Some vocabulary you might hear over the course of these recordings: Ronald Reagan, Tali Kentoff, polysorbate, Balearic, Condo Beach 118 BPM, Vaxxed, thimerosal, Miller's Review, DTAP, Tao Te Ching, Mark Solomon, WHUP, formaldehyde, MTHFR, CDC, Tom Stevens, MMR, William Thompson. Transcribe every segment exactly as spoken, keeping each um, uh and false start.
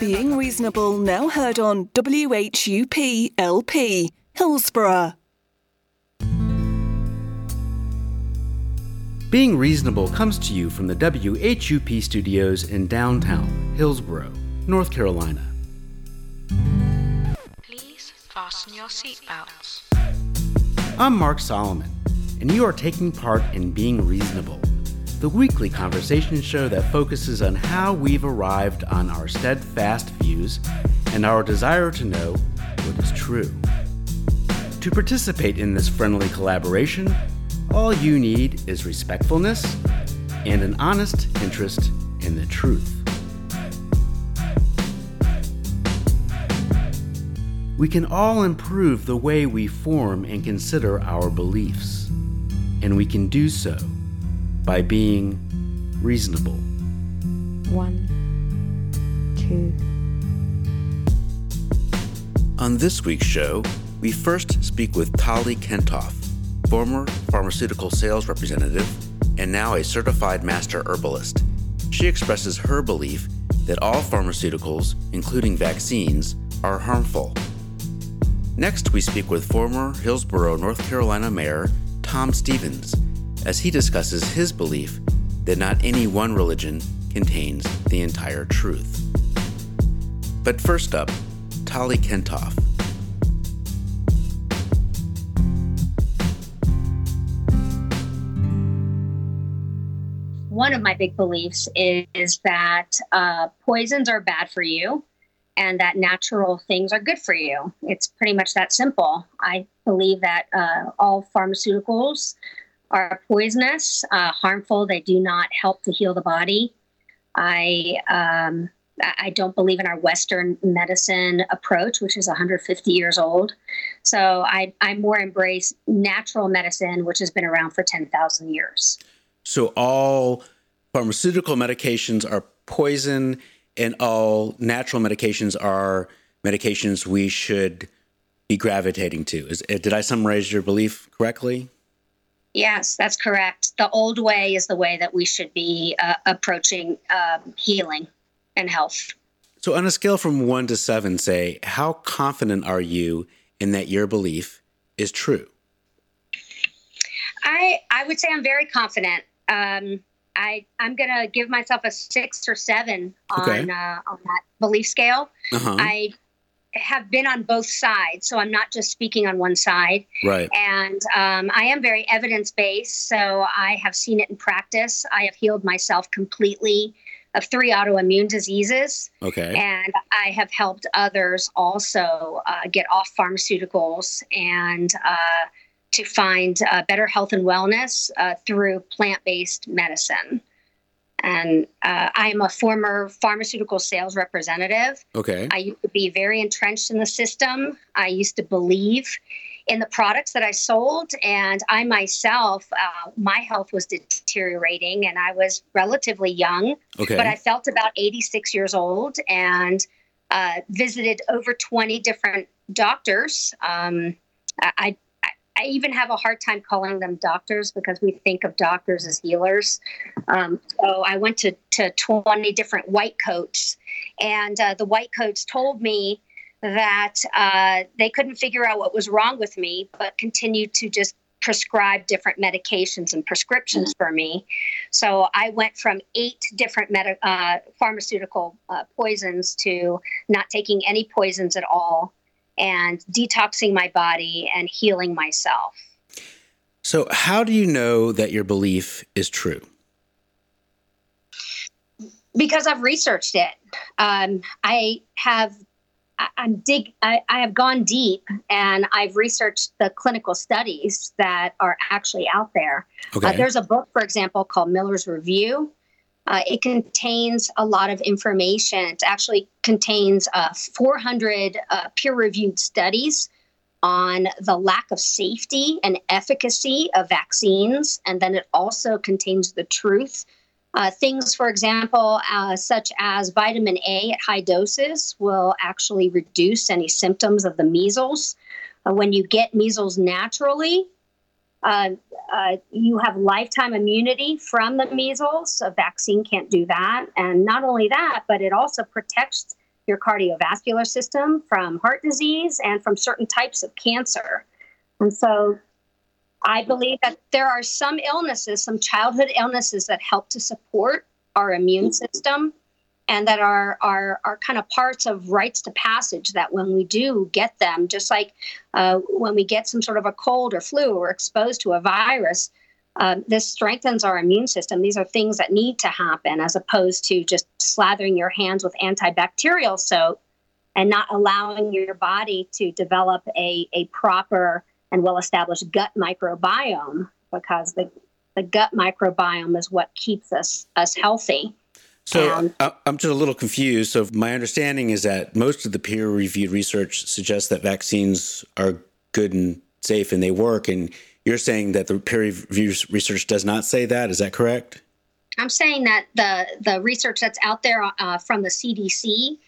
Being Reasonable, now heard on W H U P L P, Hillsborough. Being Reasonable comes to you from the W H U P studios in downtown Hillsborough, North Carolina. Please fasten your seatbelts. I'm Mark Solomon, and you are taking part in Being Reasonable, the weekly conversation show that focuses on how we've arrived on our steadfast views and our desire to know what is true. To participate in this friendly collaboration, all you need is respectfulness and an honest interest in the truth. We can all improve the way we form and consider our beliefs, and we can do so by being reasonable. One, two. On this week's show, we first speak with Tali Kentoff, former pharmaceutical sales representative and now a certified master herbalist. She expresses her belief that all pharmaceuticals, including vaccines, are harmful. Next, we speak with former Hillsborough, North Carolina Mayor Tom Stevens, as he discusses his belief that not any one religion contains the entire truth. But first up, Tali Kentoff. One of my big beliefs is, is that uh, poisons are bad for you and that natural things are good for you. It's pretty much that simple. I believe that uh, all pharmaceuticals are poisonous, uh, harmful. They do not help to heal the body. I um, I don't believe in our Western medicine approach, which is one hundred fifty years old. So I, I more embrace natural medicine, which has been around for ten thousand years. So all pharmaceutical medications are poison, and all natural medications are medications we should be gravitating to. Is, did I summarize your belief correctly? Yes, that's correct. The old way is the way that we should be uh, approaching um, healing and health. So on a scale from one to seven, say, how confident are you in that your belief is true? I I would say I'm very confident. Um, I, I'm going to give myself a six or seven on, okay. uh, on that belief scale. Uh-huh. I have been on both sides, so I'm not just speaking on one side. Right. And um, I am very evidence-based, so I have seen it in practice. I have healed myself completely of three autoimmune diseases. Okay. And I have helped others also uh, get off pharmaceuticals and uh, to find uh, better health and wellness uh, through plant-based medicine. And uh, I am a former pharmaceutical sales representative. Okay. I used to be very entrenched in the system. I used to believe in the products that I sold. And I myself, uh, my health was deteriorating, and I was relatively young. Okay. But I felt about eighty-six years old and uh, visited over twenty different doctors. Um, I, I, I even have a hard time calling them doctors because we think of doctors as healers. Um, so I went to, to twenty different white coats, and uh, the white coats told me that uh, they couldn't figure out what was wrong with me, but continued to just prescribe different medications and prescriptions mm-hmm. for me. So I went from eight different med- uh, pharmaceutical uh, poisons to not taking any poisons at all, and detoxing my body and healing myself. So how do you know that your belief is true? Because I've researched it. Um, I have I'm dig I, I have gone deep, and I've researched the clinical studies that are actually out there. Okay. Uh, there's a book, for example, called Miller's Review. Uh, it contains a lot of information. It actually contains uh, four hundred uh, peer-reviewed studies on the lack of safety and efficacy of vaccines. And then it also contains the truth. Uh, things, for example, uh, such as vitamin A at high doses will actually reduce any symptoms of the measles. Uh, when you get measles naturally, Uh, uh, you have lifetime immunity from the measles. A vaccine can't do that. And not only that, but it also protects your cardiovascular system from heart disease and from certain types of cancer. And so I believe that there are some illnesses, some childhood illnesses that help to support our immune system and that are are, are kind of parts of rites to passage that when we do get them, just like uh, when we get some sort of a cold or flu or exposed to a virus, uh, this strengthens our immune system. These are things that need to happen as opposed to just slathering your hands with antibacterial soap and not allowing your body to develop a, a proper and well-established gut microbiome, because the, the gut microbiome is what keeps us us healthy. So um, I'm just a little confused. So my understanding is that most of the peer-reviewed research suggests that vaccines are good and safe and they work. And you're saying that the peer-reviewed research does not say that. Is that correct? I'm saying that the, the research that's out there uh, from the C D C,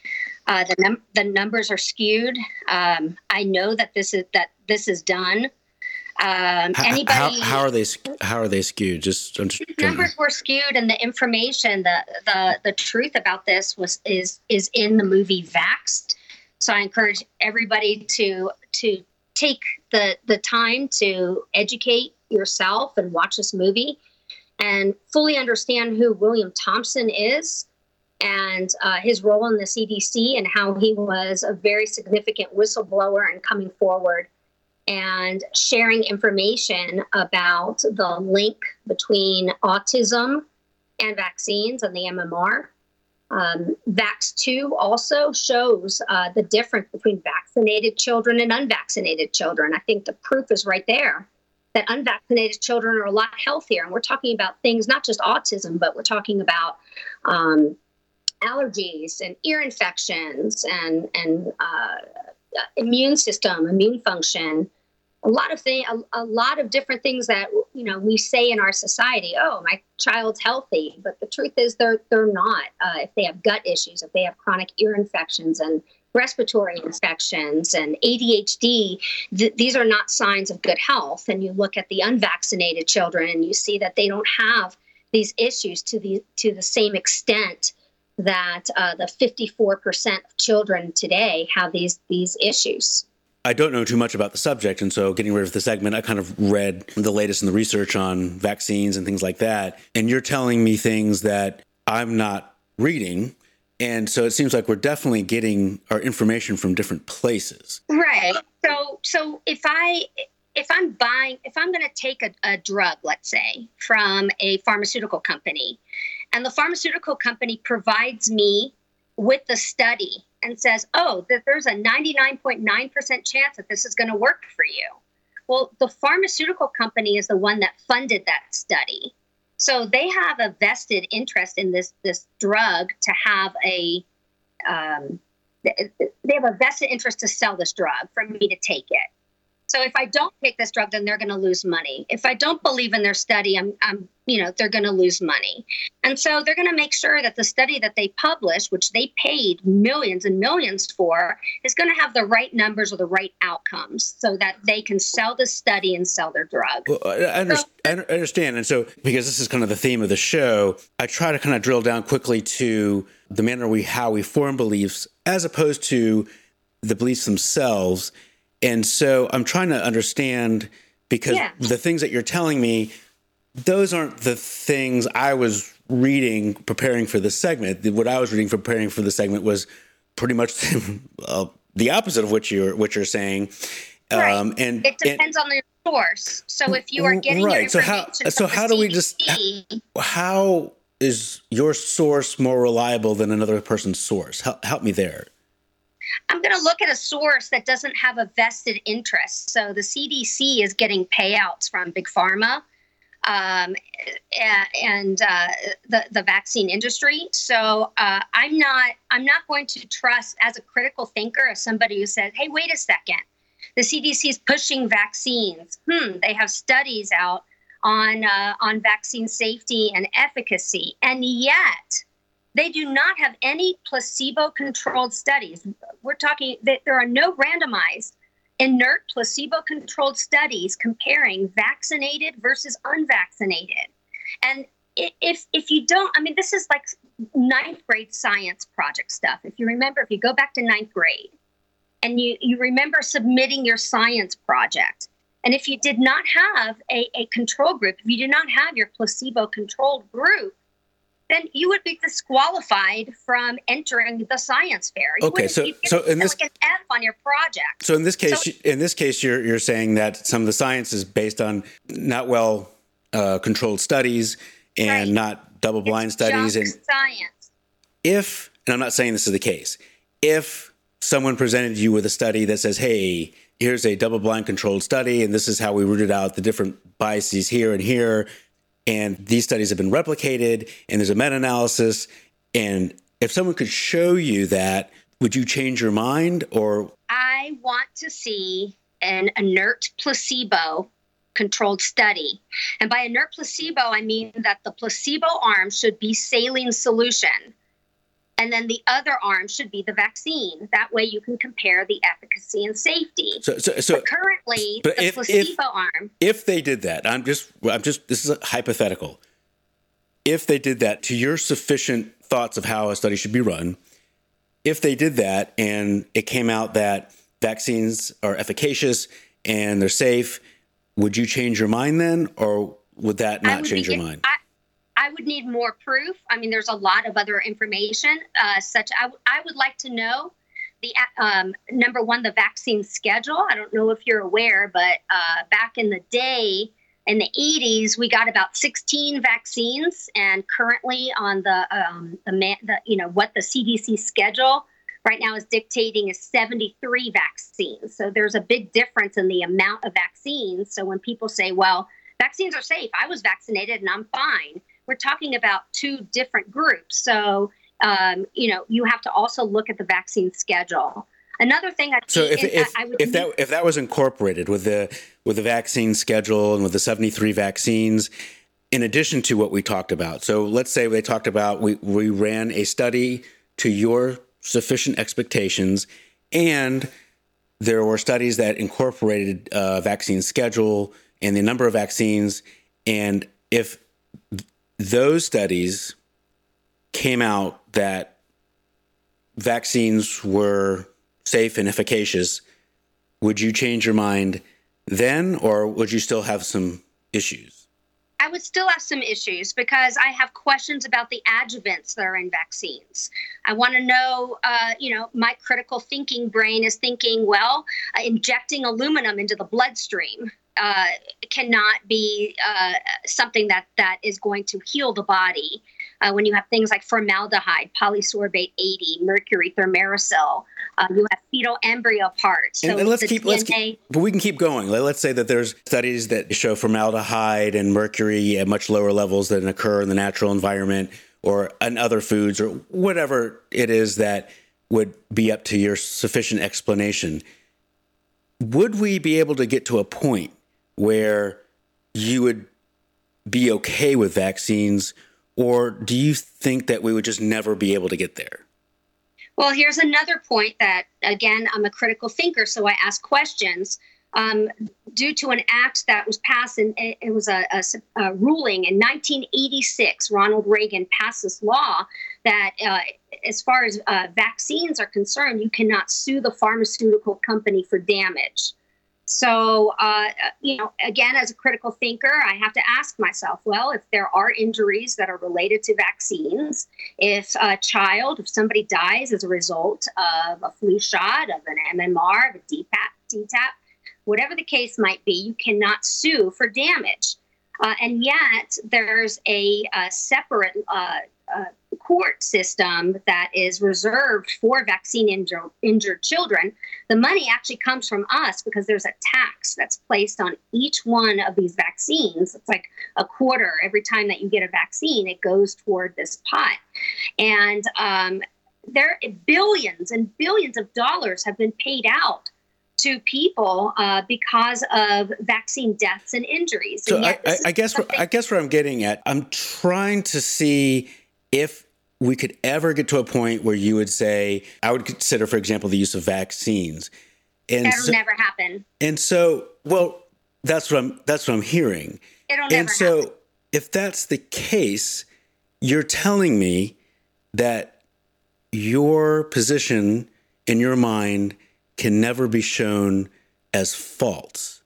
Uh, the, num- the numbers are skewed. Um, I know that this is that this is done. Um, how, anybody? How, how are they? How are they skewed? Just, I'm just numbers were skewed, and the information, the the the truth about this was is is in the movie Vaxxed. So I encourage everybody to to take the the time to educate yourself and watch this movie, and fully understand who William Thompson is. And uh, his role in the C D C and how he was a very significant whistleblower and coming forward and sharing information about the link between autism and vaccines and the M M R. Um, Vax two also shows uh, the difference between vaccinated children and unvaccinated children. I think the proof is right there that unvaccinated children are a lot healthier. And we're talking about things, not just autism, but we're talking about um, allergies and ear infections and and uh, immune system, immune function, a lot of thing, a, a lot of different things that you know we say in our society. Oh, my child's healthy, but the truth is they're they're not. Uh, if they have gut issues, if they have chronic ear infections and respiratory infections and A D H D, th- these are not signs of good health. And you look at the unvaccinated children, and you see that they don't have these issues to the to the same extent that uh, the fifty-four percent of children today have these these issues. I don't know too much about the subject, and so getting rid of the segment, I kind of read the latest in the research on vaccines and things like that, and you're telling me things that I'm not reading, and so it seems like we're definitely getting our information from different places. Right. So so if I if I'm buying, if I'm going to take a, a drug, let's say, from a pharmaceutical company, and the pharmaceutical company provides me with the study and says, oh, that there's a ninety-nine point nine percent chance that this is going to work for you. Well, the pharmaceutical company is the one that funded that study. So they have a vested interest in this, this drug to have a, um, they have a vested interest to sell this drug for me to take it. So if I don't take this drug, then they're going to lose money. If I don't believe in their study, I'm, I'm, you know, they're going to lose money. And so they're going to make sure that the study that they publish, which they paid millions and millions for, is going to have the right numbers or the right outcomes so that they can sell the study and sell their drug. Well, I, I, so, I understand. And so because this is kind of the theme of the show, I try to kind of drill down quickly to the manner we how we form beliefs as opposed to the beliefs themselves. And so I'm trying to understand, because yeah. the things that you're telling me, those aren't the things I was reading preparing for this segment. What I was reading preparing for the segment was pretty much uh, the opposite of what you're what you're saying. Right. Um, and it depends and, on the source. So if you are getting right. your so how so how do C D C, we just how is your source more reliable than another person's source? Help, help me there. I'm going to look at a source that doesn't have a vested interest. So the C D C is getting payouts from Big Pharma um, and uh, the, the vaccine industry. So uh, I'm not I'm not going to trust, as a critical thinker, as somebody who says, hey, wait a second, the C D C is pushing vaccines. Hmm, they have studies out on uh, on vaccine safety and efficacy, and yet they do not have any placebo-controlled studies. We're talking that there are no randomized, inert, placebo-controlled studies comparing vaccinated versus unvaccinated. And if if you don't, I mean, this is like ninth grade science project stuff. If you remember, if you go back to ninth grade and you, you remember submitting your science project, and if you did not have a, a control group, if you did not have your placebo-controlled group, then you would be disqualified from entering the science fair. You okay, so so in this like an F on your project. So in this case, so, in this case, you're you're saying that some of the science is based on not well uh, controlled studies and right. not double-blind it's studies junk and science. If and I'm not saying this is the case, if someone presented you with a study that says, "Hey, here's a double-blind controlled study, and this is how we rooted out the different biases here and here." And these studies have been replicated, and there's a meta-analysis. And if someone could show you that, would you change your mind? Or I want to see an inert placebo-controlled study. And by inert placebo, I mean that the placebo arm should be saline solution, and then the other arm should be the vaccine. That way you can compare the efficacy and safety. So, so, so but currently, but the if, placebo if, arm... If they did that, I'm just, I'm just, this is a hypothetical. If they did that, to your sufficient thoughts of how a study should be run, if they did that and it came out that vaccines are efficacious and they're safe, would you change your mind then? Or would that not would change be, your mind? I, I would need more proof. I mean, there's a lot of other information, uh, such I, w- I would like to know the um, number one, the vaccine schedule. I don't know if you're aware, but uh, back in the day, in the eighties, we got about sixteen vaccines, and currently on the um, the, man, the you know what the C D C schedule right now is dictating is seventy-three vaccines. So there's a big difference in the amount of vaccines. So when people say, "Well, vaccines are safe," I was vaccinated and I'm fine. We're talking about two different groups. So, um, you know, you have to also look at the vaccine schedule. Another thing I so if if, I, I would if that if that was incorporated with the with the vaccine schedule and with the seventy-three vaccines, in addition to what we talked about. So let's say they talked about we, we ran a study to your sufficient expectations, and there were studies that incorporated uh, vaccine schedule and the number of vaccines, and if those studies came out that vaccines were safe and efficacious, would you change your mind then, or would you still have some issues? I would still have some issues because I have questions about the adjuvants that are in vaccines. I want to know, uh, you know, my critical thinking brain is thinking, well, uh, injecting aluminum into the bloodstream Uh, cannot be uh, something that, that is going to heal the body. Uh, when you have things like formaldehyde, polysorbate eighty, mercury, thimerosal, um, you have fetal embryo parts. So and, and let's keep, D N A, let's keep, but we can keep going. Let's say that there's studies that show formaldehyde and mercury at much lower levels than occur in the natural environment or in other foods or whatever it is that would be up to your sufficient explanation. Would we be able to get to a point where you would be okay with vaccines, or do you think that we would just never be able to get there? Well, here's another point that, again, I'm a critical thinker, so I ask questions. Um, due to an act that was passed, and it was a, a, a ruling in nineteen eighty-six, Ronald Reagan passed this law that uh, as far as uh, vaccines are concerned, you cannot sue the pharmaceutical company for damage. So, uh, you know, again, as a critical thinker, I have to ask myself, well, if there are injuries that are related to vaccines, if a child, if somebody dies as a result of a flu shot, of an M M R, of a D T A P, whatever the case might be, you cannot sue for damage. Uh, and yet there's a, a separate uh, uh, court system that is reserved for vaccine injur- injured children. The money actually comes from us because there's a tax that's placed on each one of these vaccines. It's like a quarter every time that you get a vaccine, it goes toward this pot. And um, there billions and billions of dollars have been paid out to people uh, because of vaccine deaths and injuries. So and yet, I, I guess something- I guess where I'm getting at, I'm trying to see if we could ever get to a point where you would say, I would consider, for example, the use of vaccines. And That'll so, never happen. And so, well, that's what I'm that's what I'm hearing. It'll never and so, happen. if that's the case, you're telling me that your position in your mind can never be shown as false.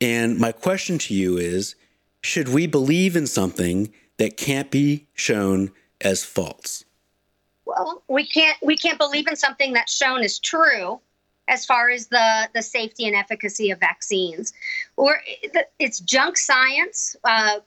And my question to you is, should we believe in something that can't be shown as false? Well, we can't we can't believe in something that's shown as true as far as the, the safety and efficacy of vaccines. Or it's junk science. Uh,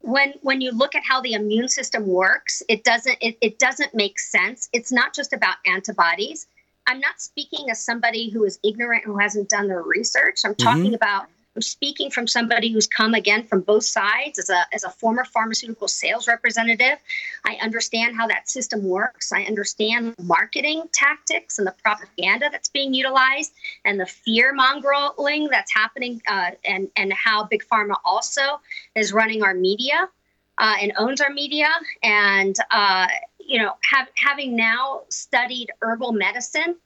when when you look at how the immune system works, it doesn't it, it doesn't make sense. It's not just about antibodies. I'm not speaking as somebody who is ignorant and who hasn't done their research. I'm talking mm-hmm. about I'm speaking from somebody who's come, again, from both sides. As a as a former pharmaceutical sales representative, I understand how that system works. I understand marketing tactics and the propaganda that's being utilized and the fear-mongering that's happening uh, and, and how Big Pharma also is running our media uh, and owns our media. And, uh, you know, have, having now studied herbal medicine,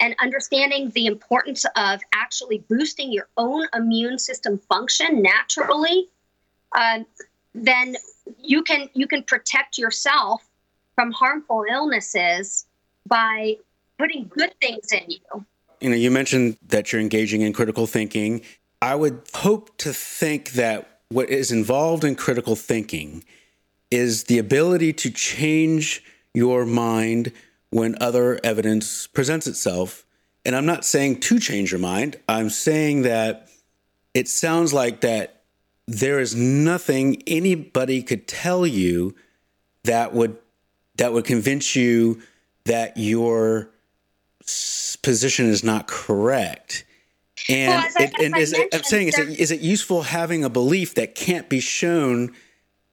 and understanding the importance of actually boosting your own immune system function naturally, um, then you can you can protect yourself from harmful illnesses by putting good things in you. You know, you mentioned that you're engaging in critical thinking. I would hope to think that what is involved in critical thinking is the ability to change your mind when other evidence presents itself. And I'm not saying to change your mind. I'm saying that it sounds like that there is nothing anybody could tell you that would that would convince you that your position is not correct. And, well, as I, it, and as is, I'm saying, is it, is it useful having a belief that can't be shown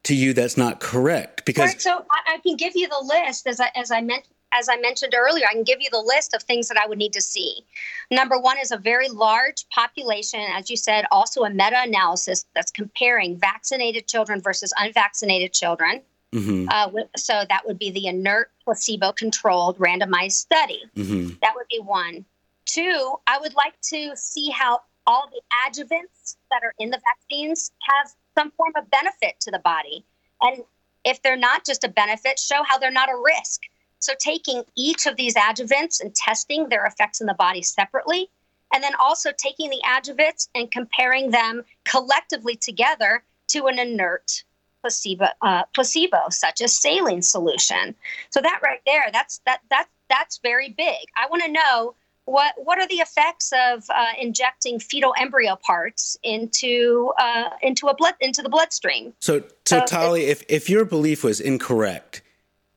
to you that's not correct? Because right, so I, I can give you the list, as I, as I mentioned. As I mentioned earlier, I can give you the list of things that I would need to see. Number one is a very large population, as you said, also a meta-analysis that's comparing vaccinated children versus unvaccinated children. Mm-hmm. Uh, so that would be the inert, placebo-controlled, randomized study. Mm-hmm. That would be one. Two, I would like to see how all the adjuvants that are in the vaccines have some form of benefit to the body. And if they're not just a benefit, show how they're not a risk. So taking each of these adjuvants and testing their effects in the body separately, and then also taking the adjuvants and comparing them collectively together to an inert placebo, uh, placebo, such as saline solution. So that right there, that's that that that's very big. I want to know what what are the effects of uh, injecting fetal embryo parts into uh, into a blood into the bloodstream. So, so, so Tali, if if your belief was incorrect,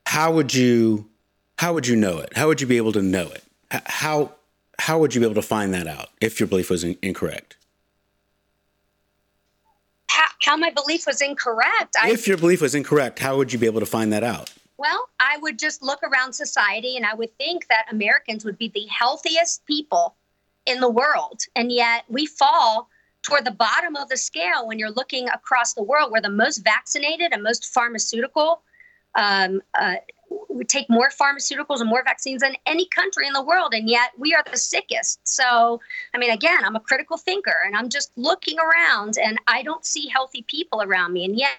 how would you? How would you know it? How would you be able to know it? How how would you be able to find that out if your belief was in, incorrect? How, how my belief was incorrect? I, if your belief was incorrect, how would you be able to find that out? Well, I would just look around society, and I would think that Americans would be the healthiest people in the world, and yet we fall toward the bottom of the scale when you're looking across the world. We're the most vaccinated and most pharmaceutical. Um, uh, we take more pharmaceuticals and more vaccines than any country in the world, and yet we are the sickest. So, I mean, again, I'm a critical thinker, and I'm just looking around, and I don't see healthy people around me. And yet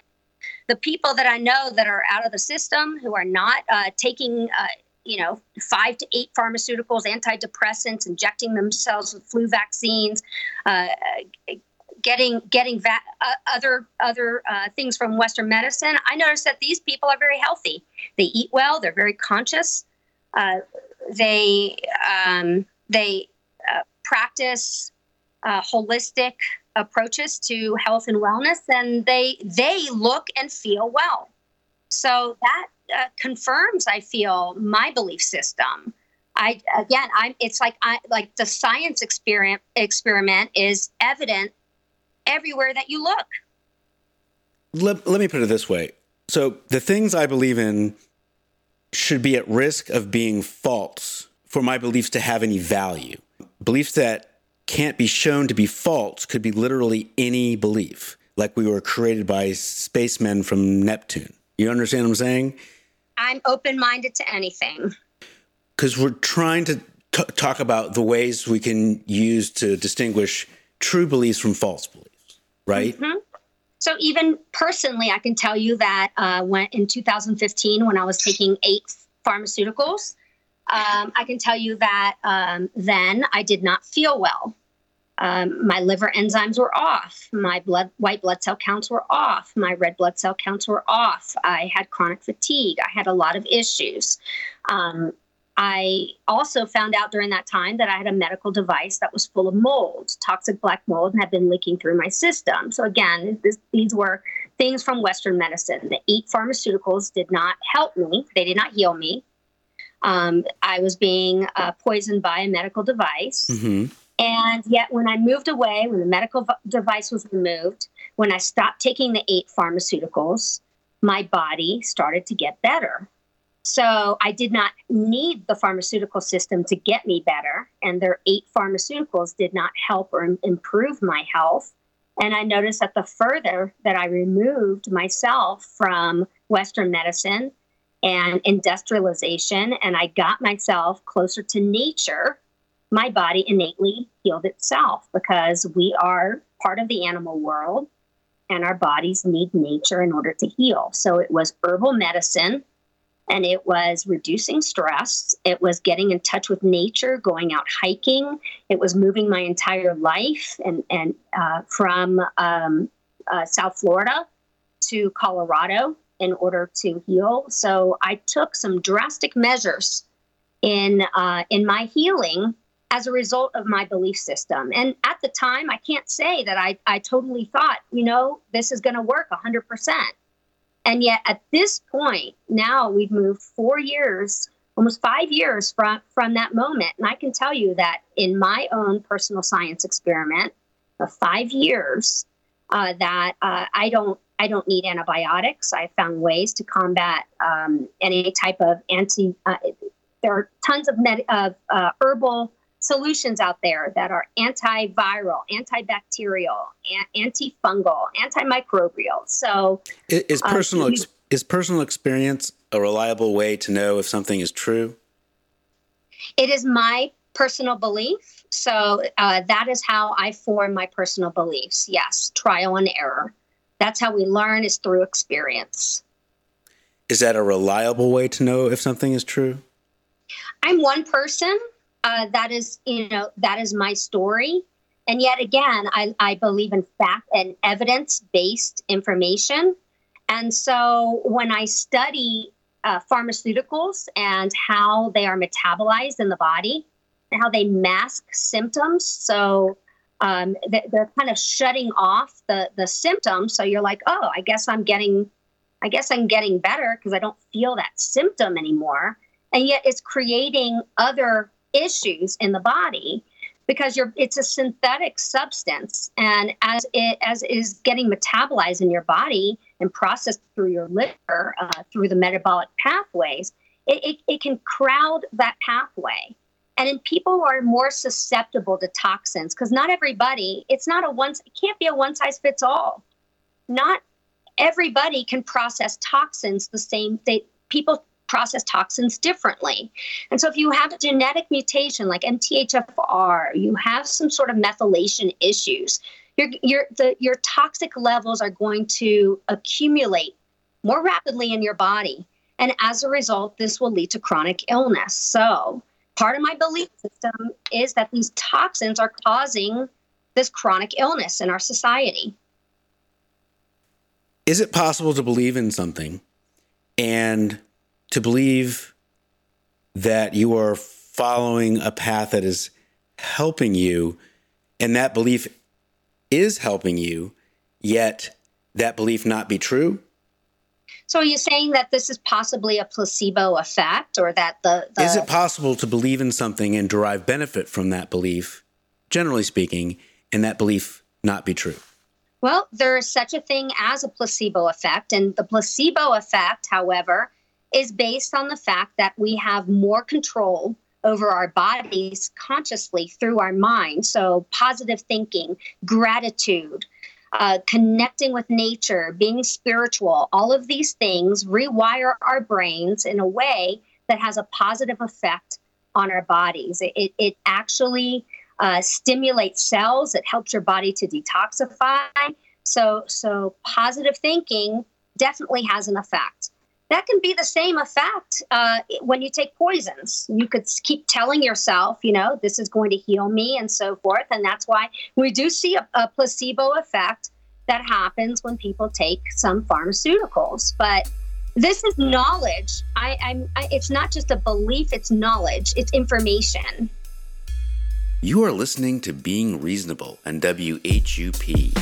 the people that I know that are out of the system, who are not uh, taking, uh, you know, five to eight pharmaceuticals, antidepressants, injecting themselves with flu vaccines, uh, Getting getting va- uh, other other uh, things from Western medicine, I noticed that these people are very healthy. They eat well. They're very conscious. Uh, they um, they uh, practice uh, holistic approaches to health and wellness, and they they look and feel well. So that uh, confirms, I feel, my belief system. I again, I'm. It's like I like the science experiment experiment is evident everywhere that you look. Let, let me put it this way. So the things I believe in should be at risk of being false for my beliefs to have any value. Beliefs that can't be shown to be false could be literally any belief, like we were created by spacemen from Neptune. You understand what I'm saying? I'm open-minded to anything. Because we're trying to t- talk about the ways we can use to distinguish true beliefs from false beliefs. Right? Mm-hmm. So even personally, I can tell you that uh, when in two thousand fifteen, when I was taking eight pharmaceuticals, um, I can tell you that um, then I did not feel well. Um, my liver enzymes were off. My blood, white blood cell counts were off. My red blood cell counts were off. I had chronic fatigue. I had a lot of issues. Um, I also found out during that time that I had a medical device that was full of mold, toxic black mold, and had been leaking through my system. So again, this, these were things from Western medicine. The eight pharmaceuticals did not help me. They did not heal me. Um, I was being uh, poisoned by a medical device. Mm-hmm. And yet when I moved away, when the medical v- device was removed, when I stopped taking the eight pharmaceuticals, my body started to get better. So I did not need the pharmaceutical system to get me better, and their eight pharmaceuticals did not help or im- improve my health. And I noticed that the further that I removed myself from Western medicine and industrialization, and I got myself closer to nature, my body innately healed itself, because we are part of the animal world and our bodies need nature in order to heal. So it was herbal medicine, and it was reducing stress. It was getting in touch with nature, going out hiking. It was moving my entire life and, and uh, from um, uh, South Florida to Colorado in order to heal. So I took some drastic measures in uh, in my healing as a result of my belief system. And at the time, I can't say that I, I totally thought, you know, this is going to work one hundred percent. And yet at this point, now we've moved four years, almost five years from, from that moment. And I can tell you that in my own personal science experiment of five years, uh, that uh, I don't I don't need antibiotics. I found ways to combat um, any type of anti. Uh, there are tons of med- of uh, herbal solutions out there that are antiviral, antibacterial, a- antifungal, antimicrobial. So is, is personal um, ex- is personal experience a reliable way to know if something is true? It is my personal belief. So uh, that is how I form my personal beliefs. Yes, trial and error. That's how we learn, is through experience. Is that a reliable way to know if something is true? I'm one person. Uh, that is, you know, that is my story. And yet again, I, I believe in fact and evidence-based information. And so when I study uh, pharmaceuticals and how they are metabolized in the body and how they mask symptoms, so um, they're kind of shutting off the, the symptoms. So you're like, oh, I guess I'm getting, I guess I'm getting better because I don't feel that symptom anymore. And yet it's creating other issues in the body, because you're it's a synthetic substance, and as it as it is getting metabolized in your body and processed through your liver uh, through the metabolic pathways, it, it, it can crowd that pathway. And then people are more susceptible to toxins, because not everybody it's not a one it can't be a one size fits all. Not everybody can process toxins the same. They people process toxins differently. And so if you have a genetic mutation like M T H F R, you have some sort of methylation issues, your your the your toxic levels are going to accumulate more rapidly in your body. And as a result, this will lead to chronic illness. So part of my belief system is that these toxins are causing this chronic illness in our society. Is it possible to believe in something and to believe that you are following a path that is helping you, and that belief is helping you, yet that belief not be true? So are you saying that this is possibly a placebo effect, or that the, the... Is it possible to believe in something and derive benefit from that belief, generally speaking, and that belief not be true? Well, there is such a thing as a placebo effect, and the placebo effect, however, is based on the fact that we have more control over our bodies consciously through our mind. So positive thinking, gratitude, uh, connecting with nature, being spiritual, all of these things rewire our brains in a way that has a positive effect on our bodies. It, it, it actually uh, stimulates cells. It helps your body to detoxify. So, so positive thinking definitely has an effect. That can be the same effect uh, when you take poisons. You could keep telling yourself, you know, this is going to heal me and so forth. And that's why we do see a, a placebo effect that happens when people take some pharmaceuticals. But this is knowledge. I, I'm, I, it's not just a belief, it's knowledge. It's information. You are listening to Being Reasonable on W H U P.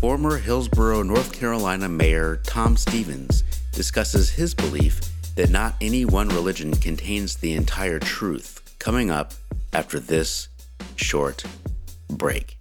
Former Hillsborough, North Carolina Mayor Tom Stevens discusses his belief that not any one religion contains the entire truth, coming up after this short break.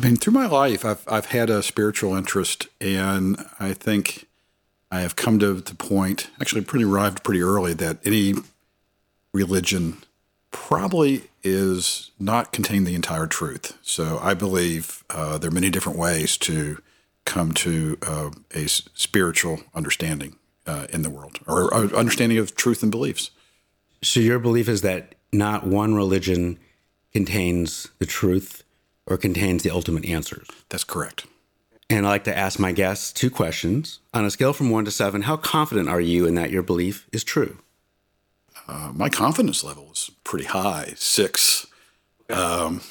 And through my life, I've I've had a spiritual interest, and I think I have come to the point, actually pretty arrived pretty early, that any religion probably is not containing the entire truth. So I believe uh, there are many different ways to come to uh, a spiritual understanding uh, in the world, or, or understanding of truth and beliefs. So your belief is that not one religion contains the truth or contains the ultimate answers. That's correct. And I like to ask my guests two questions. On a scale from one to seven, how confident are you in that your belief is true? Uh, my confidence level is pretty high, six. Okay. Um,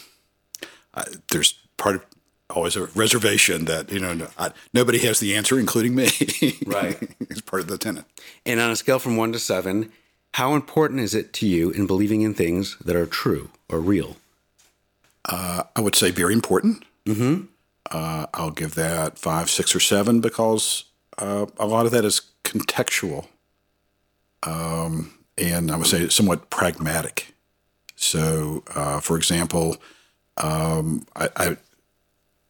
I, there's part of always a reservation that, you know, no, I, nobody has the answer, including me. Right. It's part of the tenet. And on a scale from one to seven, how important is it to you in believing in things that are true or real? Uh, I would say very important. Mm-hmm. Uh, I'll give that five, six, or seven because uh, a lot of that is contextual, um, and I would say somewhat pragmatic. So, uh, for example, um, I, I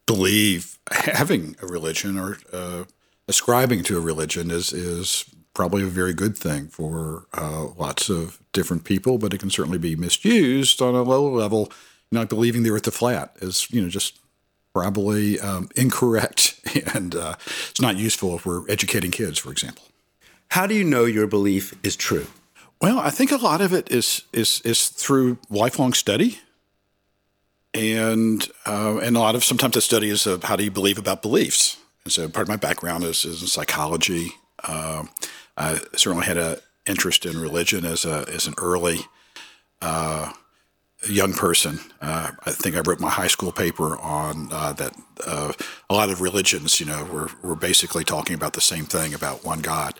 believe having a religion or uh, ascribing to a religion is is probably a very good thing for uh, lots of different people, but it can certainly be misused on a low level. You know, believing the earth is flat is, you know, just probably um, incorrect, and uh, it's not useful if we're educating kids, for example. How do you know your belief is true? Well, I think a lot of it is is is through lifelong study, and uh, and a lot of sometimes the study is of how do you believe about beliefs. And so part of my background is, is in psychology. Uh, I certainly had an interest in religion as a as an early uh, young person. Uh, I think I wrote my high school paper on uh, that. Uh, a lot of religions, you know, were were basically talking about the same thing about one God.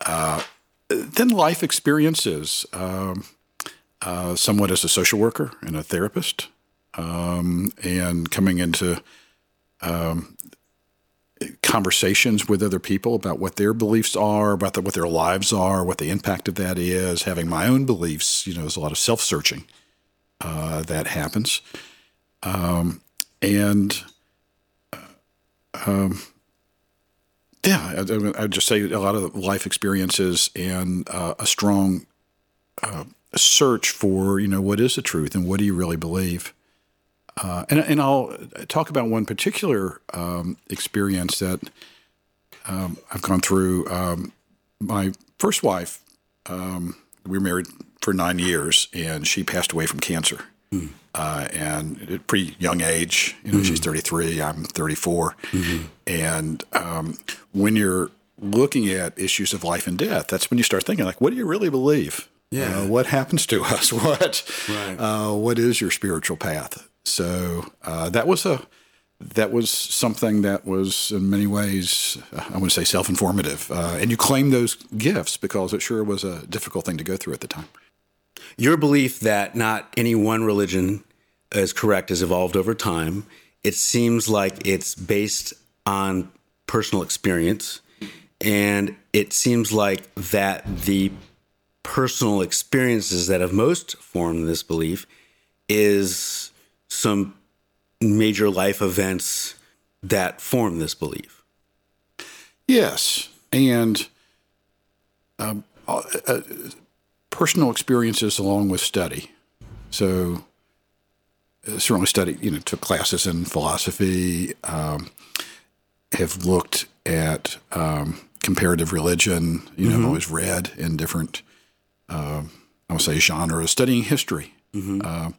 Uh, Then life experiences, um, uh, somewhat as a social worker and a therapist, um, and coming into um, conversations with other people about what their beliefs are, about the, what their lives are, what the impact of that is, having my own beliefs. You know, there's a lot of self-searching uh, that happens. Um, and um, Yeah, I would just say a lot of life experiences and uh, a strong uh, search for, you know, what is the truth and what do you really believe? Uh, and, and I'll talk about one particular um, experience that um, I've gone through. Um, my first wife, um, we were married for nine years, and she passed away from cancer. Mm. Uh, and at a pretty young age, you know, mm-hmm. She's thirty-three, I'm thirty-four. Mm-hmm. And um, when you're looking at issues of life and death, that's when you start thinking, like, what do you really believe? Yeah. Uh, what happens to us? What, right. uh, what is your spiritual path? So uh, that was a, that was something that was in many ways, I wouldn't say self-informative. Uh, and you claim those gifts because it sure was a difficult thing to go through at the time. Your belief that not any one religion is correct has evolved over time. It seems like it's based on personal experience, and it seems like that the personal experiences that have most formed this belief is some major life events that form this belief. Yes, and um, uh, uh, personal experiences along with study. So uh, certainly study, you know, took classes in philosophy, um, have looked at um, comparative religion, you know, mm-hmm. I've always read in different, um, I would say, genres, studying history. Mm-hmm. Uh,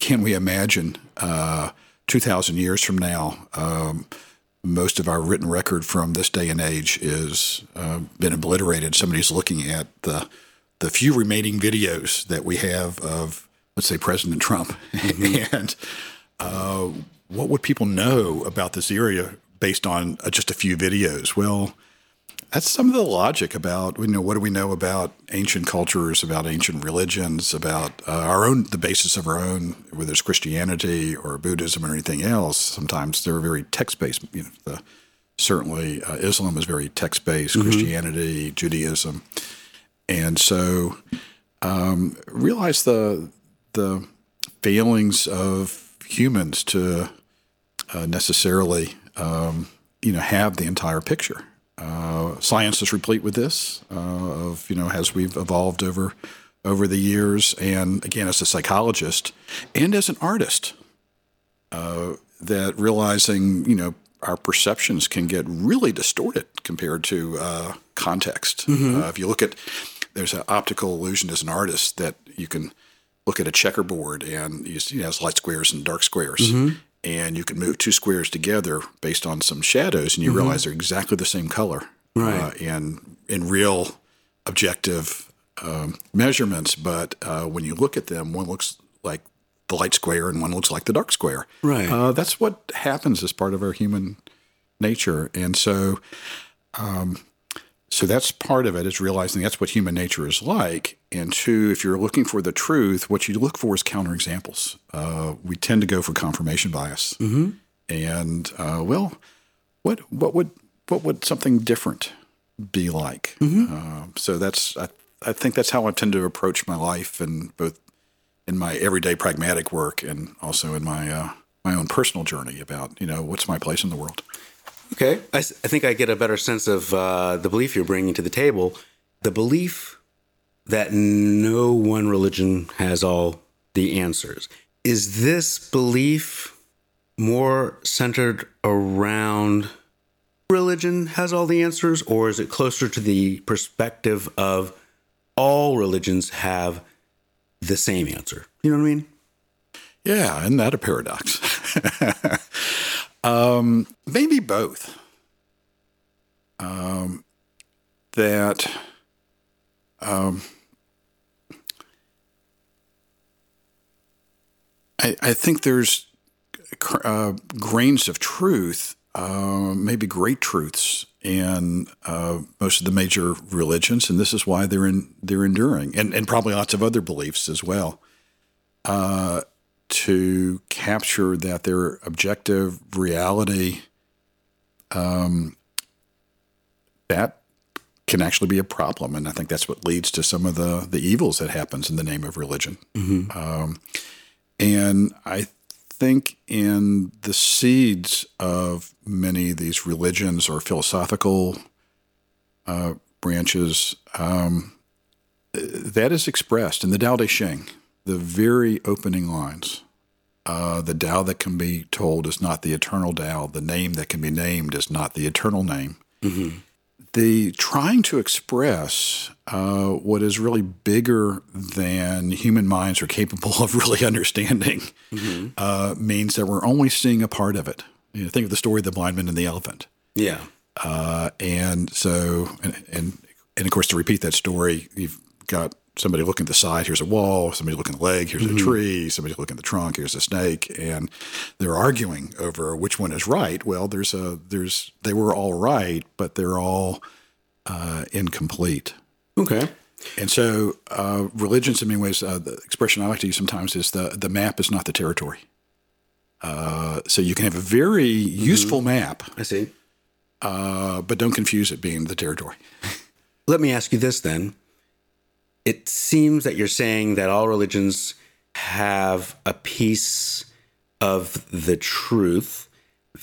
can we imagine uh, two thousand years from now, um, most of our written record from this day and age is uh, been obliterated. Somebody's looking at the the few remaining videos that we have of, let's say, President Trump. Mm-hmm. And uh, what would people know about this area based on uh, just a few videos? Well, that's some of the logic about, you know, what do we know about ancient cultures, about ancient religions, about uh, our own, the basis of our own, whether it's Christianity or Buddhism or anything else. Sometimes they're very text-based. You know, the, certainly uh, Islam is very text-based, mm-hmm. Christianity, Judaism. And so, um, realize the the failings of humans to uh, necessarily, um, you know, have the entire picture. Uh, science is replete with this, uh, of you know, as we've evolved over over the years. And again, as a psychologist and as an artist, uh, that realizing, you know, our perceptions can get really distorted compared to uh, context. Mm-hmm. Uh, if you look at There's an optical illusion as an artist that you can look at a checkerboard and you see, you know, it has light squares and dark squares. Mm-hmm. And you can move two squares together based on some shadows and you mm-hmm. realize they're exactly the same color. Right. Uh, and in real objective um, measurements. But uh, when you look at them, one looks like the light square and one looks like the dark square. Right. Uh, that's what happens as part of our human nature. And so um, – So that's part of it, is realizing that's what human nature is like. And two, if you're looking for the truth, what you look for is counterexamples. Uh, we tend to go for confirmation bias. Mm-hmm. And, uh, well, what what would what would something different be like? Mm-hmm. Uh, so that's I, I think that's how I tend to approach my life, and both in my everyday pragmatic work and also in my uh, my own personal journey about, you know, what's my place in the world. Okay. I, I think I get a better sense of uh, the belief you're bringing to the table. The belief that no one religion has all the answers. Is this belief more centered around religion has all the answers, or is it closer to the perspective of all religions have the same answer? You know what I mean? Yeah. Isn't that a paradox? Um, maybe both. Um, that, um, I, I think there's uh, grains of truth, uh, maybe great truths in uh, most of the major religions, and this is why they're in, they're enduring, and and probably lots of other beliefs as well. Uh, to capture that their objective reality, um, that can actually be a problem. And I think that's what leads to some of the, the evils that happens in the name of religion. Mm-hmm. Um, and I think in the seeds of many of these religions or philosophical uh, branches, um, that is expressed in the Tao Te Ching. The very opening lines, uh, the Tao that can be told is not the eternal Tao. The name that can be named is not the eternal name. Mm-hmm. The trying to express uh, what is really bigger than human minds are capable of really understanding, mm-hmm. uh, means that we're only seeing a part of it. You know, think of the story of the blind man and the elephant. Yeah. Uh, and so, and, and and of course, to repeat that story, you've got somebody looking at the side, here's a wall. Somebody looking at the leg, here's mm-hmm. a tree. Somebody looking at the trunk, here's a snake. And they're arguing over which one is right. Well, there's a there's they were all right, but they're all uh, incomplete. Okay. And so uh, religions, in many ways, uh, the expression I like to use sometimes is the the map is not the territory. Uh, so you can have a very mm-hmm. useful map. I see. Uh, but don't confuse it being the territory. Let me ask you this then. It seems that you're saying that all religions have a piece of the truth,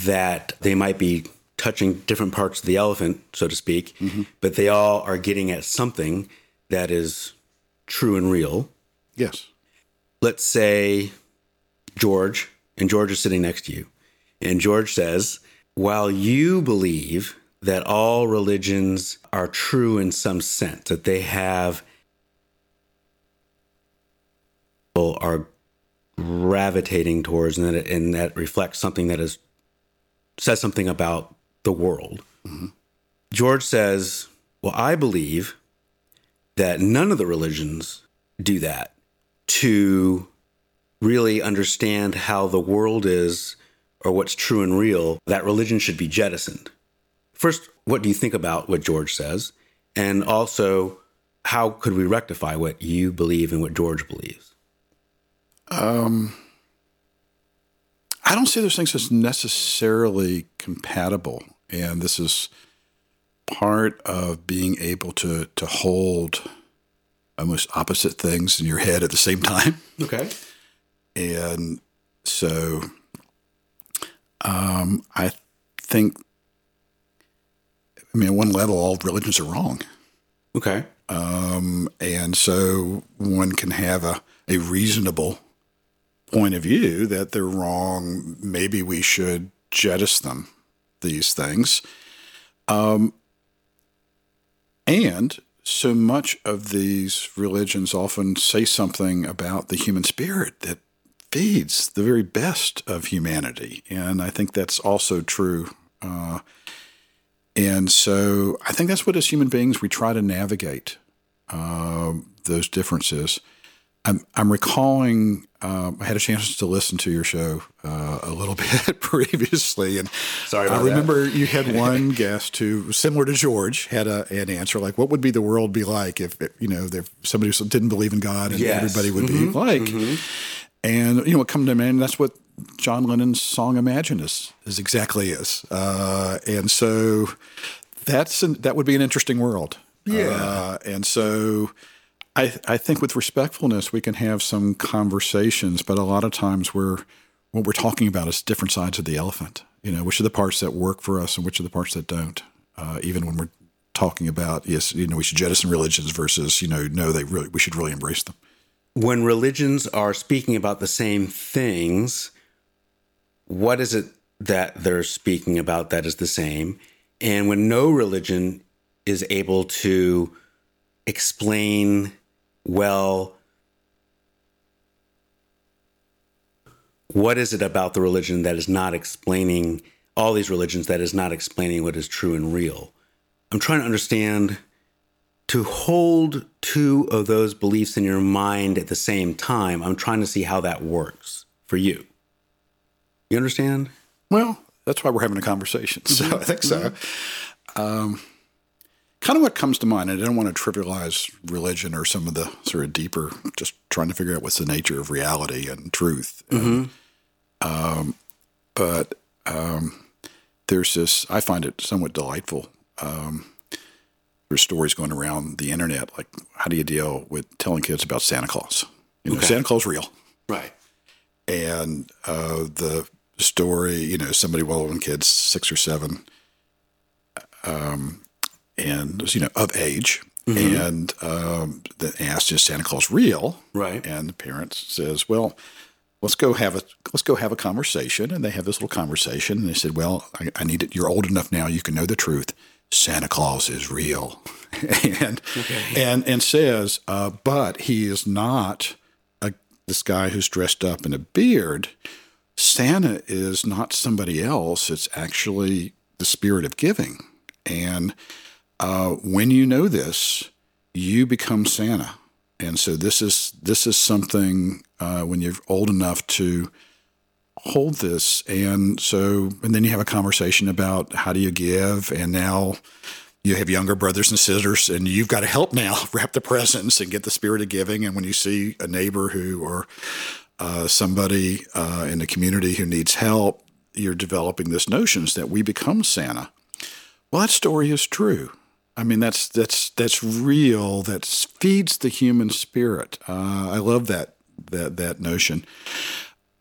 that they might be touching different parts of the elephant, so to speak, mm-hmm. but they all are getting at something that is true and real. Yes. Let's say George, and George is sitting next to you, and George says, while you believe that all religions are true in some sense, that they have... are gravitating towards, and that, it, and that reflects something that is, says something about the world. Mm-hmm. George says, well, I believe that none of the religions do that. To really understand how the world is or what's true and real, that religion should be jettisoned. First, what do you think about what George says? And also, how could we rectify what you believe and what George believes? Um, I don't see those things as necessarily compatible, and this is part of being able to to hold almost opposite things in your head at the same time. Okay. And so um, I think, I mean, at one level, all religions are wrong. Okay. Um, and so one can have a, a reasonable point of view that they're wrong. Maybe we should jettison them, these things. Um, and so much of these religions often say something about the human spirit that feeds the very best of humanity. And I think that's also true. Uh, and so I think that's what, as human beings, we try to navigate uh, those differences. I'm I'm recalling. Um, I had a chance to listen to your show uh, a little bit previously, and Sorry about I remember that. You had one guest who, similar to George, had a, an answer like, "What would be the world be like if you know there somebody who didn't believe in God and yes. everybody would mm-hmm. be like?" Mm-hmm. And you know, it come to mind. That's what John Lennon's song "Imagine" is is exactly is, uh, and so that's an, that would be an interesting world. Yeah, uh, and so. I, I think with respectfulness, we can have some conversations, but a lot of times we're what we're talking about is different sides of the elephant. You know, which are the parts that work for us and which are the parts that don't. Uh, even when we're talking about, yes, you know, we should jettison religions versus, you know, no, they really we should really embrace them. When religions are speaking about the same things, what is it that they're speaking about that is the same? And when no religion is able to explain well, what is it about the religion that is not explaining, all these religions that is not explaining what is true and real? I'm trying to understand, to hold two of those beliefs in your mind at the same time, I'm trying to see how that works for you. You understand? Well, that's why we're having a conversation. So mm-hmm. I think so. Mm-hmm. Um, Kind of what comes to mind, and I don't want to trivialize religion or some of the sort of deeper, just trying to figure out what's the nature of reality and truth. Mm-hmm. And, um, but um, there's this, I find it somewhat delightful. Um, there's stories going around the internet, like how do you deal with telling kids about Santa Claus? You know, okay. Santa Claus is real. Right. And uh, the story, you know, somebody well known kids, six or seven, um, and, you know, of age, mm-hmm. and um, then asked, is Santa Claus real? Right. And the parent says, well, let's go have a let's go have a conversation. And they have this little conversation, and they said, well, I, I need it. You're old enough now. You can know the truth. Santa Claus is real, and okay. and and says, uh, but he is not a, this guy who's dressed up in a beard. Santa is not somebody else. It's actually the spirit of giving, and Uh, when you know this, you become Santa, and so this is this is something uh, when you're old enough to hold this, and so and then you have a conversation about how do you give, and now you have younger brothers and sisters, and you've got to help now wrap the presents and get the spirit of giving, and when you see a neighbor who or uh, somebody uh, in the community who needs help, you're developing this notion that we become Santa. Well, that story is true. I mean, that's that's that's real. That feeds the human spirit. Uh, I love that that that notion.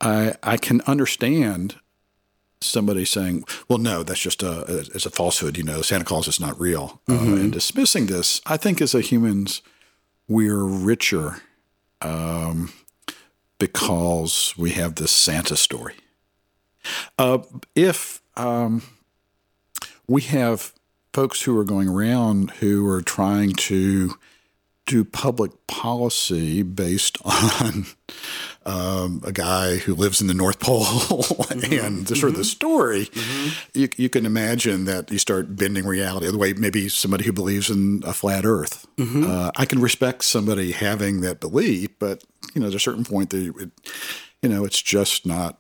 I I can understand somebody saying, "Well, no, that's just a it's a falsehood." You know, Santa Claus is not real. Mm-hmm. Uh, and dismissing this, I think, as a humans, we're richer um, because we have this Santa story. Uh, if um, we have folks who are going around who are trying to do public policy based on um, a guy who lives in the North Pole mm-hmm. and the, sort of the story, mm-hmm. you, you can imagine that you start bending reality. The way maybe somebody who believes in a flat earth. Mm-hmm. Uh, I can respect somebody having that belief, but, you know, at a certain point, they, it, you know, it's just not,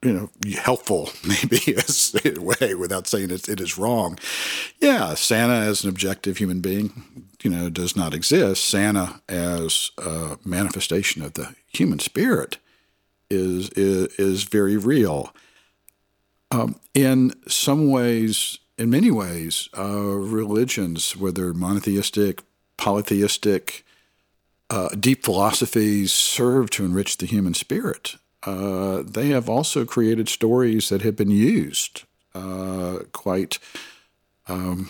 you know, helpful maybe is in a way without saying it, it is wrong. Yeah, Santa as an objective human being, you know, does not exist. Santa as a manifestation of the human spirit is is, is very real. Um, in some ways, in many ways, uh, religions, whether monotheistic, polytheistic, uh, deep philosophies serve to enrich the human spirit. Uh, they have also created stories that have been used uh, quite, um,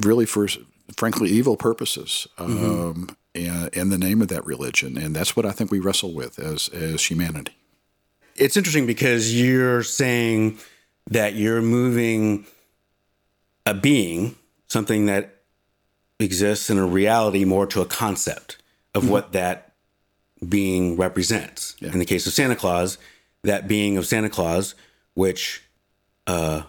really for, frankly, evil purposes um, mm-hmm. and, in the name of that religion. And that's what I think we wrestle with as, as humanity. It's interesting because you're saying that you're moving a being, something that exists in a reality, more to a concept of mm-hmm. what that being represents. Yeah. In the case of Santa Claus, that being of Santa Claus, which uh,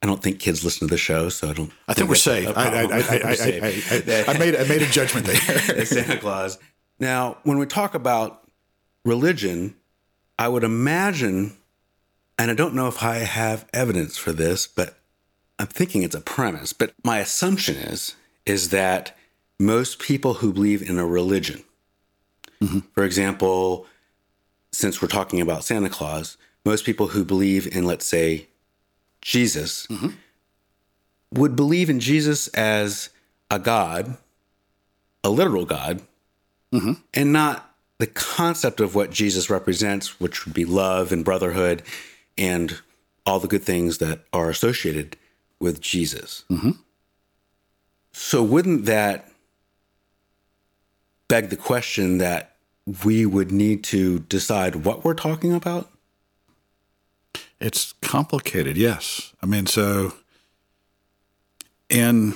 I don't think kids listen to the show, so I don't. I think, think we're safe. I, I, I, I, I, I, I made I made a judgment there. Santa Claus Now, when we talk about religion, I would imagine, and I don't know if I have evidence for this, but I'm thinking it's a premise, but my assumption is, is that most people who believe in a religion, mm-hmm. for example, since we're talking about Santa Claus, most people who believe in, let's say, Jesus, mm-hmm. would believe in Jesus as a God, a literal God, mm-hmm. and not the concept of what Jesus represents, which would be love and brotherhood and all the good things that are associated with Jesus. Mm-hmm. So wouldn't that beg the question that we would need to decide what we're talking about? It's complicated, yes. I mean, so in,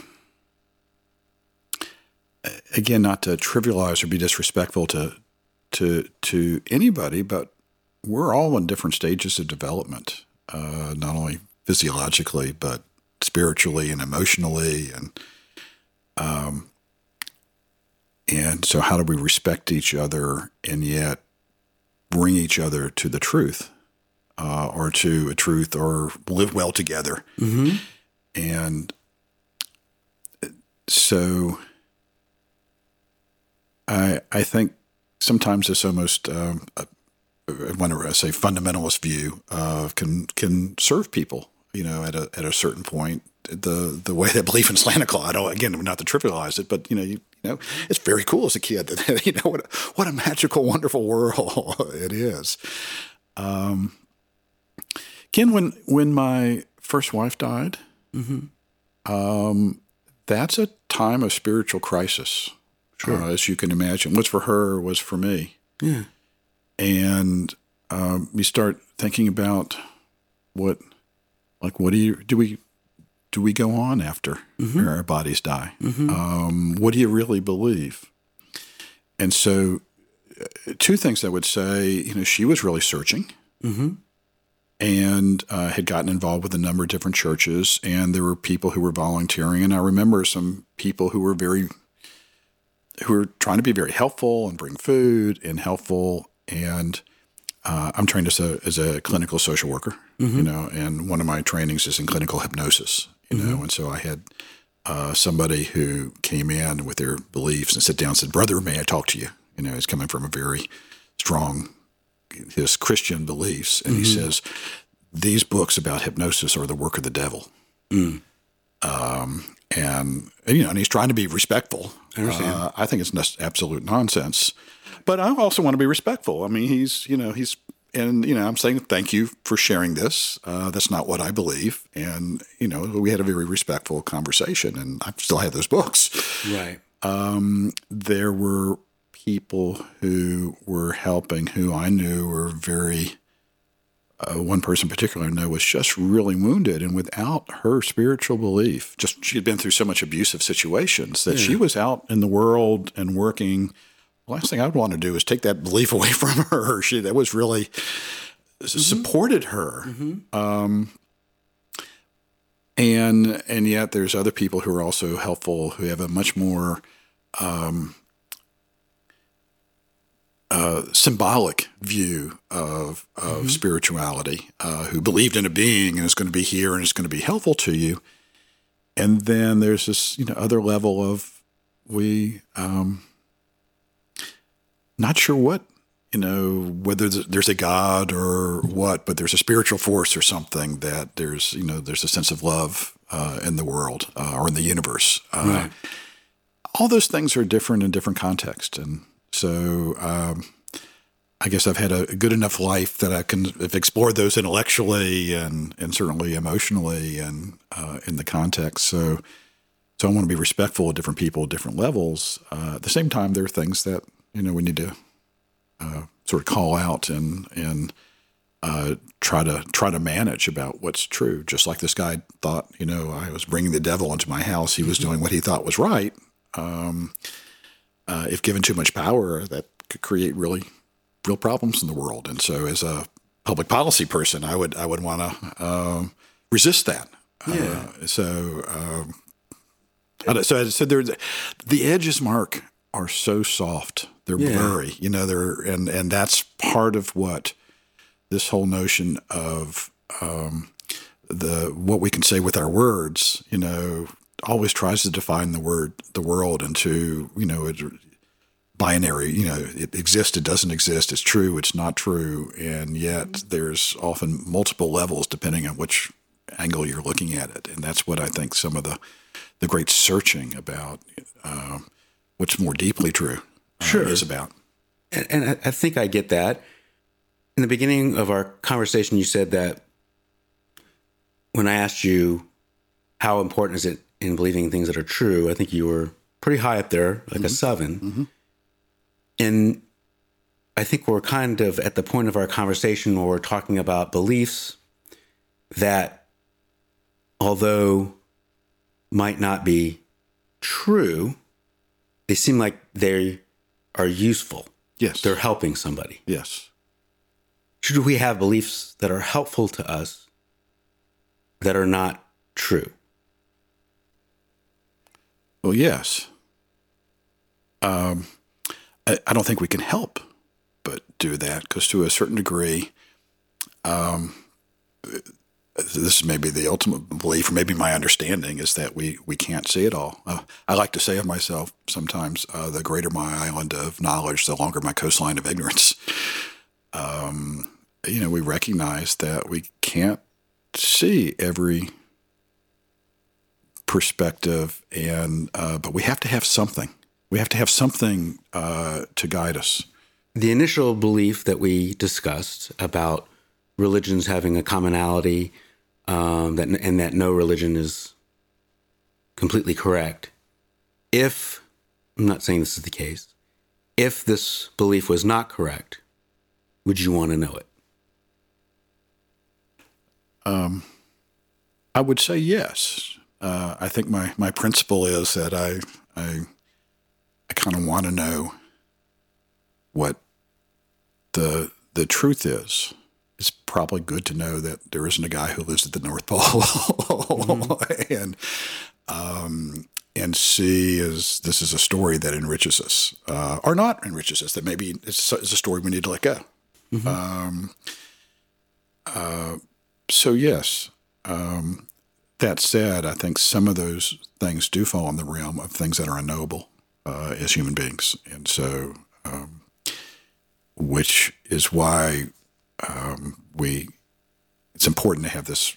again, not to trivialize or be disrespectful to to to anybody, but we're all in different stages of development, uh, not only physiologically, but spiritually and emotionally. And um, and so how do we respect each other and yet bring each other to the truth uh, or to a truth or live well together? Mm-hmm. And so I I think sometimes this almost, um, whenever I say fundamentalist view, uh, can can serve people, you know, at a at a certain point. The the way they believe in Santa Claus, I don't, again, not to trivialize it, but you know, you, you know, it's very cool as a kid. You know, what what a magical, wonderful world it is. Um, Ken, when when my first wife died, mm-hmm. um, that's a time of spiritual crisis, sure. uh, as you can imagine. What's for her was for me. Yeah, and um, you start thinking about what, like, what do you do we. Do we go on after mm-hmm. our bodies die? Mm-hmm. Um, what do you really believe? And so two things I would say, you know, she was really searching mm-hmm. and uh, had gotten involved with a number of different churches, and there were people who were volunteering. And I remember some people who were very, who were trying to be very helpful and bring food and helpful. And uh, I'm trained as a, as a clinical social worker, mm-hmm. you know, and one of my trainings is in clinical hypnosis. You know, mm-hmm. and so I had uh, somebody who came in with their beliefs and sat down and said, "Brother, may I talk to you?" You know, he's coming from a very strong, his Christian beliefs. And mm-hmm. he says, "These books about hypnosis are the work of the devil." Mm. Um, and, and, you know, and he's trying to be respectful. I understand. Uh, I think it's absolute nonsense. But I also want to be respectful. I mean, he's, you know, he's. And, you know, I'm saying thank you for sharing this. Uh, that's not what I believe. And, you know, we had a very respectful conversation, and I still have those books. Right. Um, there were people who were helping who I knew were very uh, – one person in particular I know was just really wounded. And without her spiritual belief, just she had been through so much abusive situations that yeah. she was out in the world and working – last thing I would want to do is take that belief away from her. She that was really mm-hmm. supported her, mm-hmm. um, and and yet there's other people who are also helpful who have a much more um, uh, symbolic view of of mm-hmm. spirituality, uh, who believed in a being and it's going to be here and it's going to be helpful to you. And then there's this you know other level of we. Um, Not sure what, you know, whether there's a God or what, but there's a spiritual force or something that there's, you know, there's a sense of love uh, in the world uh, or in the universe. Uh, right. All those things are different in different contexts. And so um, I guess I've had a good enough life that I can have explored those intellectually and, and certainly emotionally and uh, in the context. So, so I want to be respectful of different people at different levels. Uh, at the same time, there are things that, you know, we need to uh, sort of call out and and uh, try to try to manage about what's true. Just like this guy thought, you know, I was bringing the devil into my house. He was mm-hmm. doing what he thought was right. Um, uh, if given too much power, that could create really real problems in the world. And so, as a public policy person, I would I would want to uh, resist that. Yeah. Uh, so, um, so so there's the edges, Mark, are so soft. They're yeah. blurry, you know, they're, and, and that's part of what this whole notion of um, the, what we can say with our words, you know, always tries to define the word, the world into, you know, it's binary, you know, it exists, it doesn't exist, it's true, it's not true. And yet there's often multiple levels depending on which angle you're looking at it. And that's what I think some of the, the great searching about uh, what's more deeply true uh, sure. is about. And, and I, I think I get that. In the beginning of our conversation, you said that when I asked you how important is it in believing things that are true, I think you were pretty high up there, like mm-hmm. a seven. Mm-hmm. And I think we're kind of at the point of our conversation where we're talking about beliefs that, although might not be true, they seem like they are useful. Yes. They're helping somebody. Yes. Should we have beliefs that are helpful to us that are not true? Well, yes. Um, I, I don't think we can help but do that, because to a certain degree, um, this may be the ultimate belief, or maybe my understanding is that we, we can't see it all. Uh, I like to say of myself sometimes, uh, the greater my island of knowledge, the longer my coastline of ignorance. Um, you know, we recognize that we can't see every perspective, and uh, but we have to have something. We have to have something uh, to guide us. The initial belief that we discussed about religions having a commonality, um, that and that no religion is completely correct. If, I'm not saying this is the case, if this belief was not correct, would you want to know it? Um, I would say yes. Uh, I think my, my principle is that I I, I kind of want to know what the the truth is. It's probably good to know that there isn't a guy who lives at the North Pole, mm-hmm. and um, and see is this is a story that enriches us uh, or not enriches us. That maybe it's, it's a story we need to let go. Mm-hmm. Um, uh, so yes. Um, that said, I think some of those things do fall in the realm of things that are unknowable uh, as human beings, and so um, which is why. Um, we, it's important to have this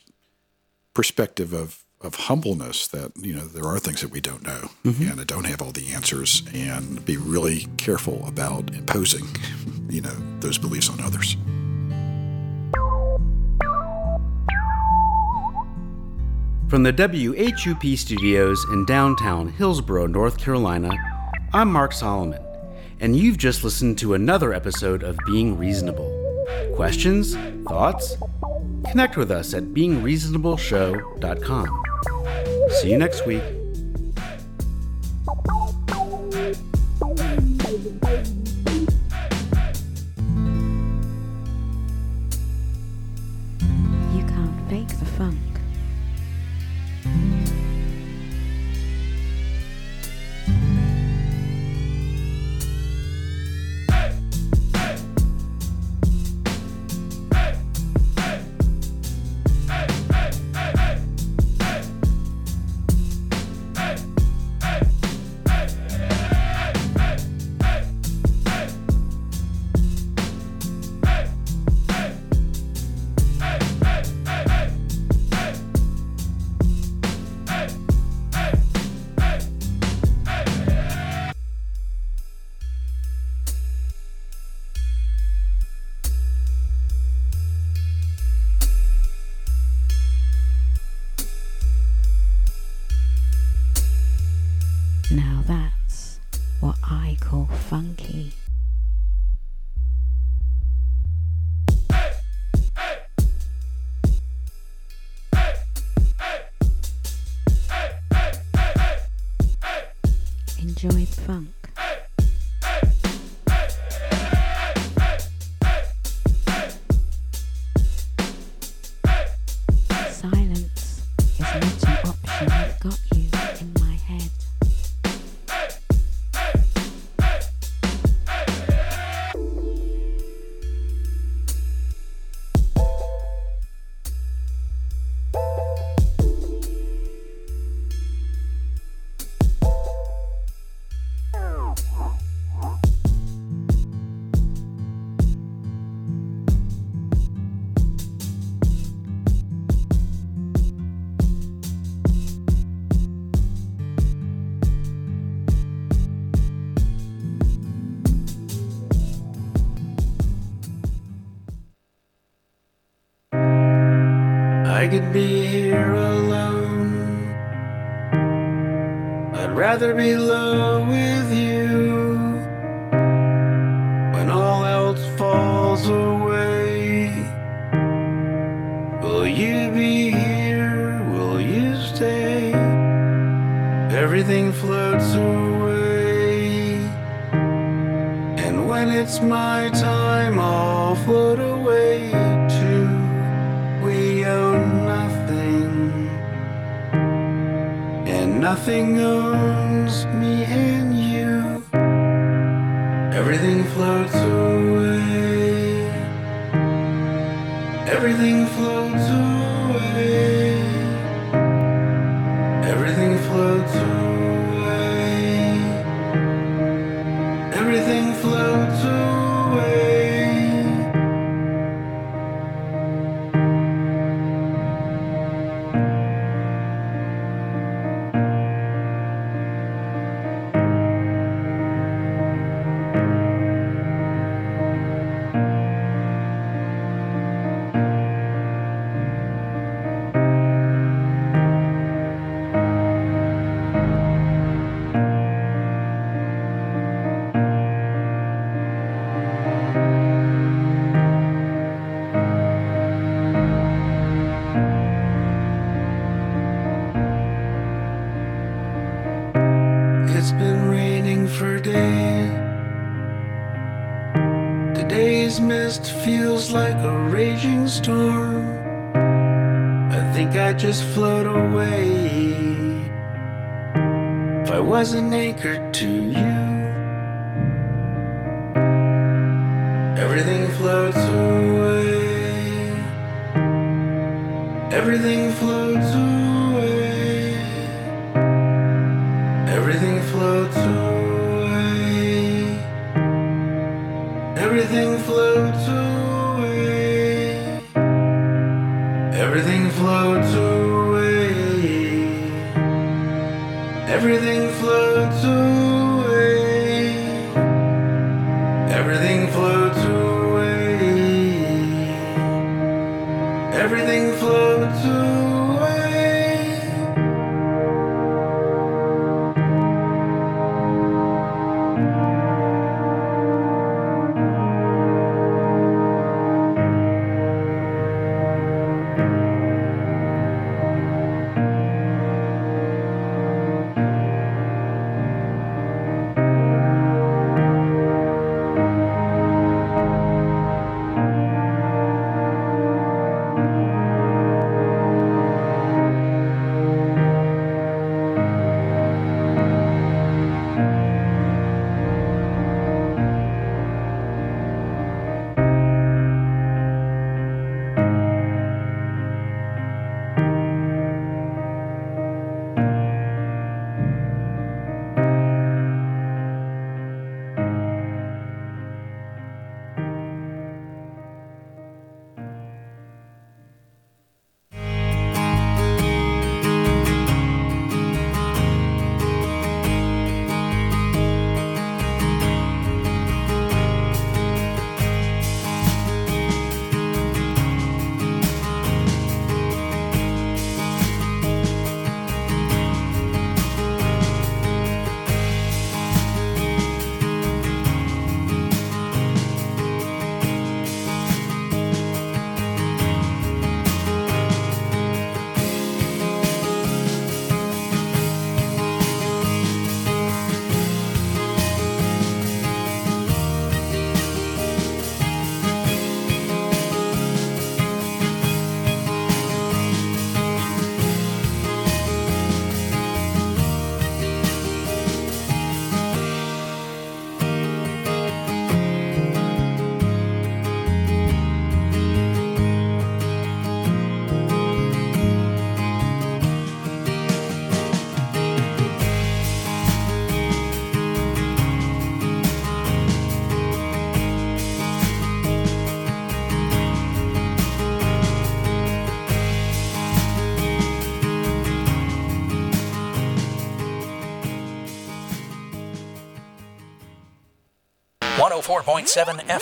perspective of, of humbleness that, you know, there are things that we don't know mm-hmm. and I don't have all the answers, and be really careful about imposing, you know, those beliefs on others. From the W H U P studios in downtown Hillsborough, North Carolina, I'm Mark Solomon, and you've just listened to another episode of Being Reasonable. Questions? Thoughts? Connect with us at being reasonable show dot com. See you next week. You can't fake the funk. Enjoy the funk. Silence is not an option. I've got you in my head. I could be here alone. I'd rather be low with you. When all else falls away, will you be here? Will you stay? Everything floats away, and when it's my time, I'll float away too. We owe nothing, and nothing owns me and you. Everything floats away. Everything floats away. Everything floats away. Everything floats away. It's been raining for a day. Today's mist feels like a raging storm. I think I'd just float away if I was an anchor to you. Everything floats away. Everything floats away. Everything floats away. Everything floats away. Everything floats away. Everything floats away. Everything floats away. Everything floats away. one oh four point seven F M.